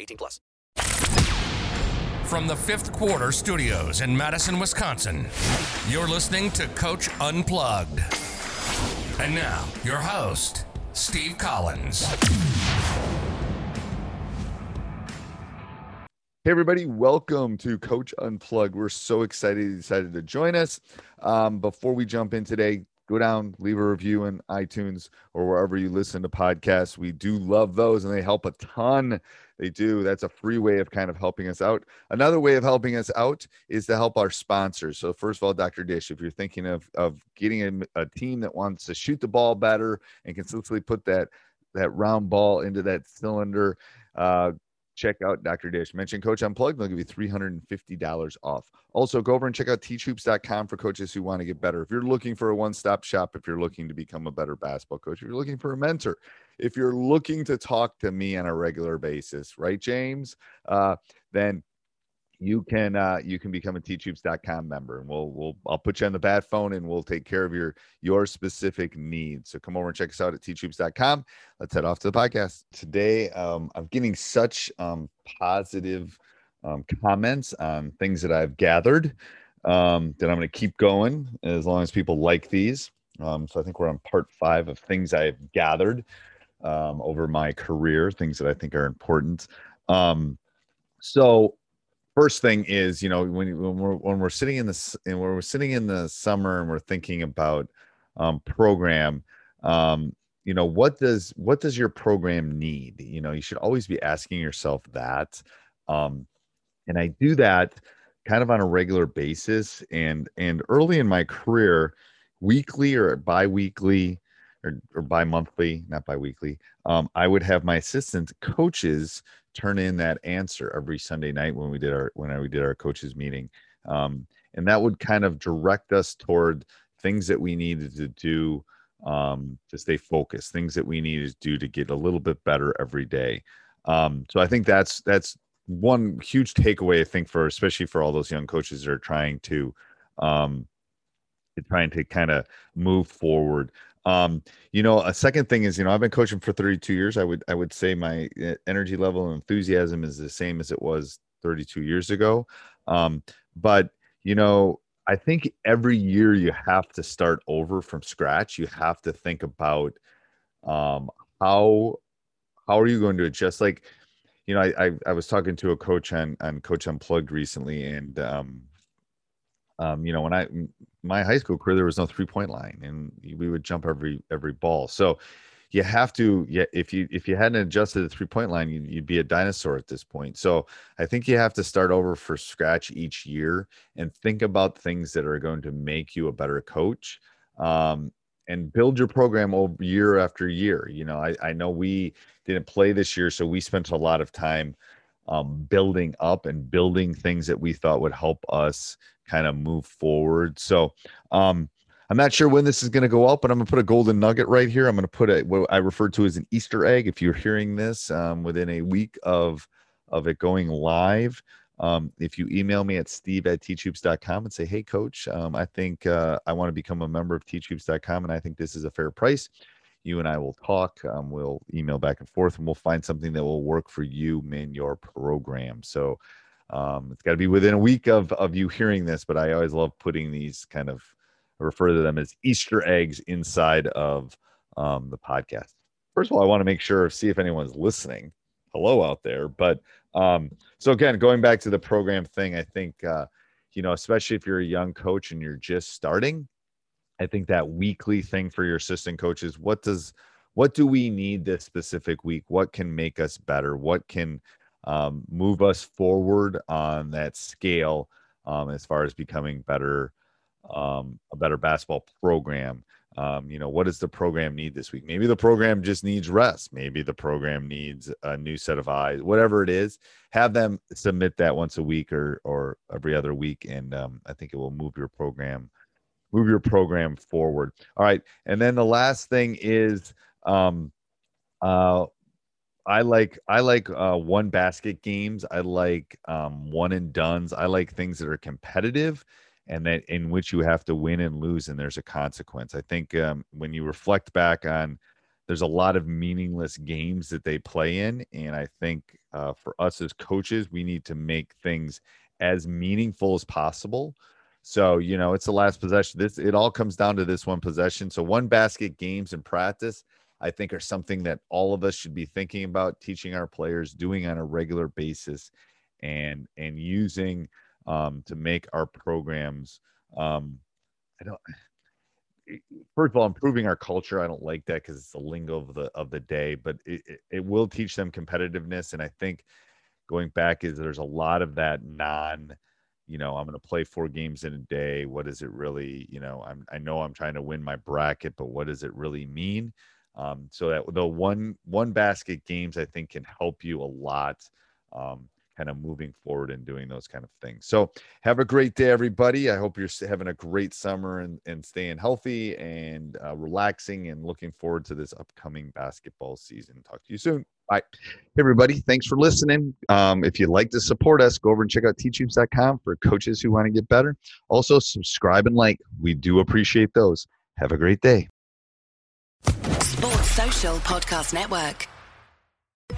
18 plus. From the Fifth Quarter Studios in Madison, Wisconsin, you're listening to Coach Unplugged. And now, your host, Steve Collins. Hey, everybody. Welcome to Coach Unplugged. We're so excited you decided to join us. Before we jump in today, go down, leave a review in iTunes or wherever you listen to podcasts. We do love those, and they help a ton. They do. That's a free way of kind of helping us out. Another way of helping us out is to help our sponsors. So first of all, Dr. Dish, if you're thinking of getting a team that wants to shoot the ball better and consistently put that round ball into that cylinder, check out Dr. Dish. Mention Coach Unplugged, they'll give you $350 off. Also, go over and check out teachhoops.com for coaches who want to get better. If you're looking for a one-stop shop, if you're looking to become a better basketball coach, if you're looking for a mentor, if you're looking to talk to me on a regular basis, right, James? Then you can become a teachhoops.com member, and I'll put you on the bat phone, and we'll take care of your specific needs. So come over and check us out at teachhoops.com. Let's head off to the podcast today. I'm getting such positive comments on things that I've gathered that I'm going to keep going as long as people like these. So I think we're on part 5 of things I've gathered over my career, things that I think are important. So first thing is, you know, when we're sitting in this and when we're sitting in the summer and we're thinking about program, you know, what does your program need? You know, you should always be asking yourself that. And I do that kind of on a regular basis. And early in my career, weekly or bi-weekly or bi-monthly, not bi-weekly, I would have my assistant coaches turn in that answer every Sunday night when we did our coaches meeting. And that would kind of direct us toward things that we needed to do to stay focused, things that we needed to do to get a little bit better every day. So I think that's one huge takeaway, I think, especially for all those young coaches that are trying to kind of move forward. You know, a second thing is, you know, I've been coaching for 32 years. I would say my energy level and enthusiasm is the same as it was 32 years ago. But, you know, I think every year you have to start over from scratch. You have to think about, how are you going to adjust? Like, you know, I was talking to a coach on Coach Unplugged recently, and, you know, my high school career, there was no 3-point line, and we would jump every ball. So you have to, if you hadn't adjusted the 3-point line, you'd be a dinosaur at this point. So I think you have to start over from scratch each year and think about things that are going to make you a better coach, and build your program over year after year. You know, I know we didn't play this year, so we spent a lot of time building up and building things that we thought would help us kind of move forward. So I'm not sure when this is going to go up, but I'm going to put a golden nugget right here. I'm going to put what I refer to as an Easter egg. If you're hearing this within a week of it going live, if you email me at steve@teachhoops.com and say, hey, coach, I think I want to become a member of teachhoops.com, and I think this is a fair price. You and I will talk. We'll email back and forth, and we'll find something that will work for you in your program. So it's got to be within a week of you hearing this, but I always love putting these kind of, I refer to them as Easter eggs inside of the podcast. First of all, I want to make sure, see if anyone's listening. Hello out there. But so again, going back to the program thing, I think, especially if you're a young coach and you're just starting, I think that weekly thing for your assistant coaches, what do we need this specific week? What can make us better? What can move us forward on that scale as far as becoming better, a better basketball program? What does the program need this week? Maybe the program just needs rest. Maybe the program needs a new set of eyes, whatever it is. Have them submit that once a week or every other week. And I think it will move your program forward. All right. And then the last thing is, I like one basket games. I like one and dones. I like things that are competitive and that in which you have to win and lose, and there's a consequence. I think when you reflect back on, there's a lot of meaningless games that they play in. And I think for us as coaches, we need to make things as meaningful as possible. So, it's the last possession. It all comes down to this one possession. So one basket games and practice, I think, are something that all of us should be thinking about, teaching our players, doing on a regular basis, and using to make our programs. First of all, improving our culture. I don't like that because it's the lingo of the day, but it will teach them competitiveness. And I think going back is there's a lot of that I'm going to play 4 games in a day. What does it really, I know I'm trying to win my bracket, but what does it really mean? So that the one basket games, I think, can help you a lot, kind of moving forward and doing those kind of things. So have a great day, everybody. I hope you're having a great summer and staying healthy and relaxing, and looking forward to this upcoming basketball season. Talk to you soon. Bye. Hey, everybody. Thanks for listening. If you'd like to support us, go over and check out teachhoops.com for coaches who want to get better. Also, subscribe and like. We do appreciate those. Have a great day. Sports Social Podcast Network.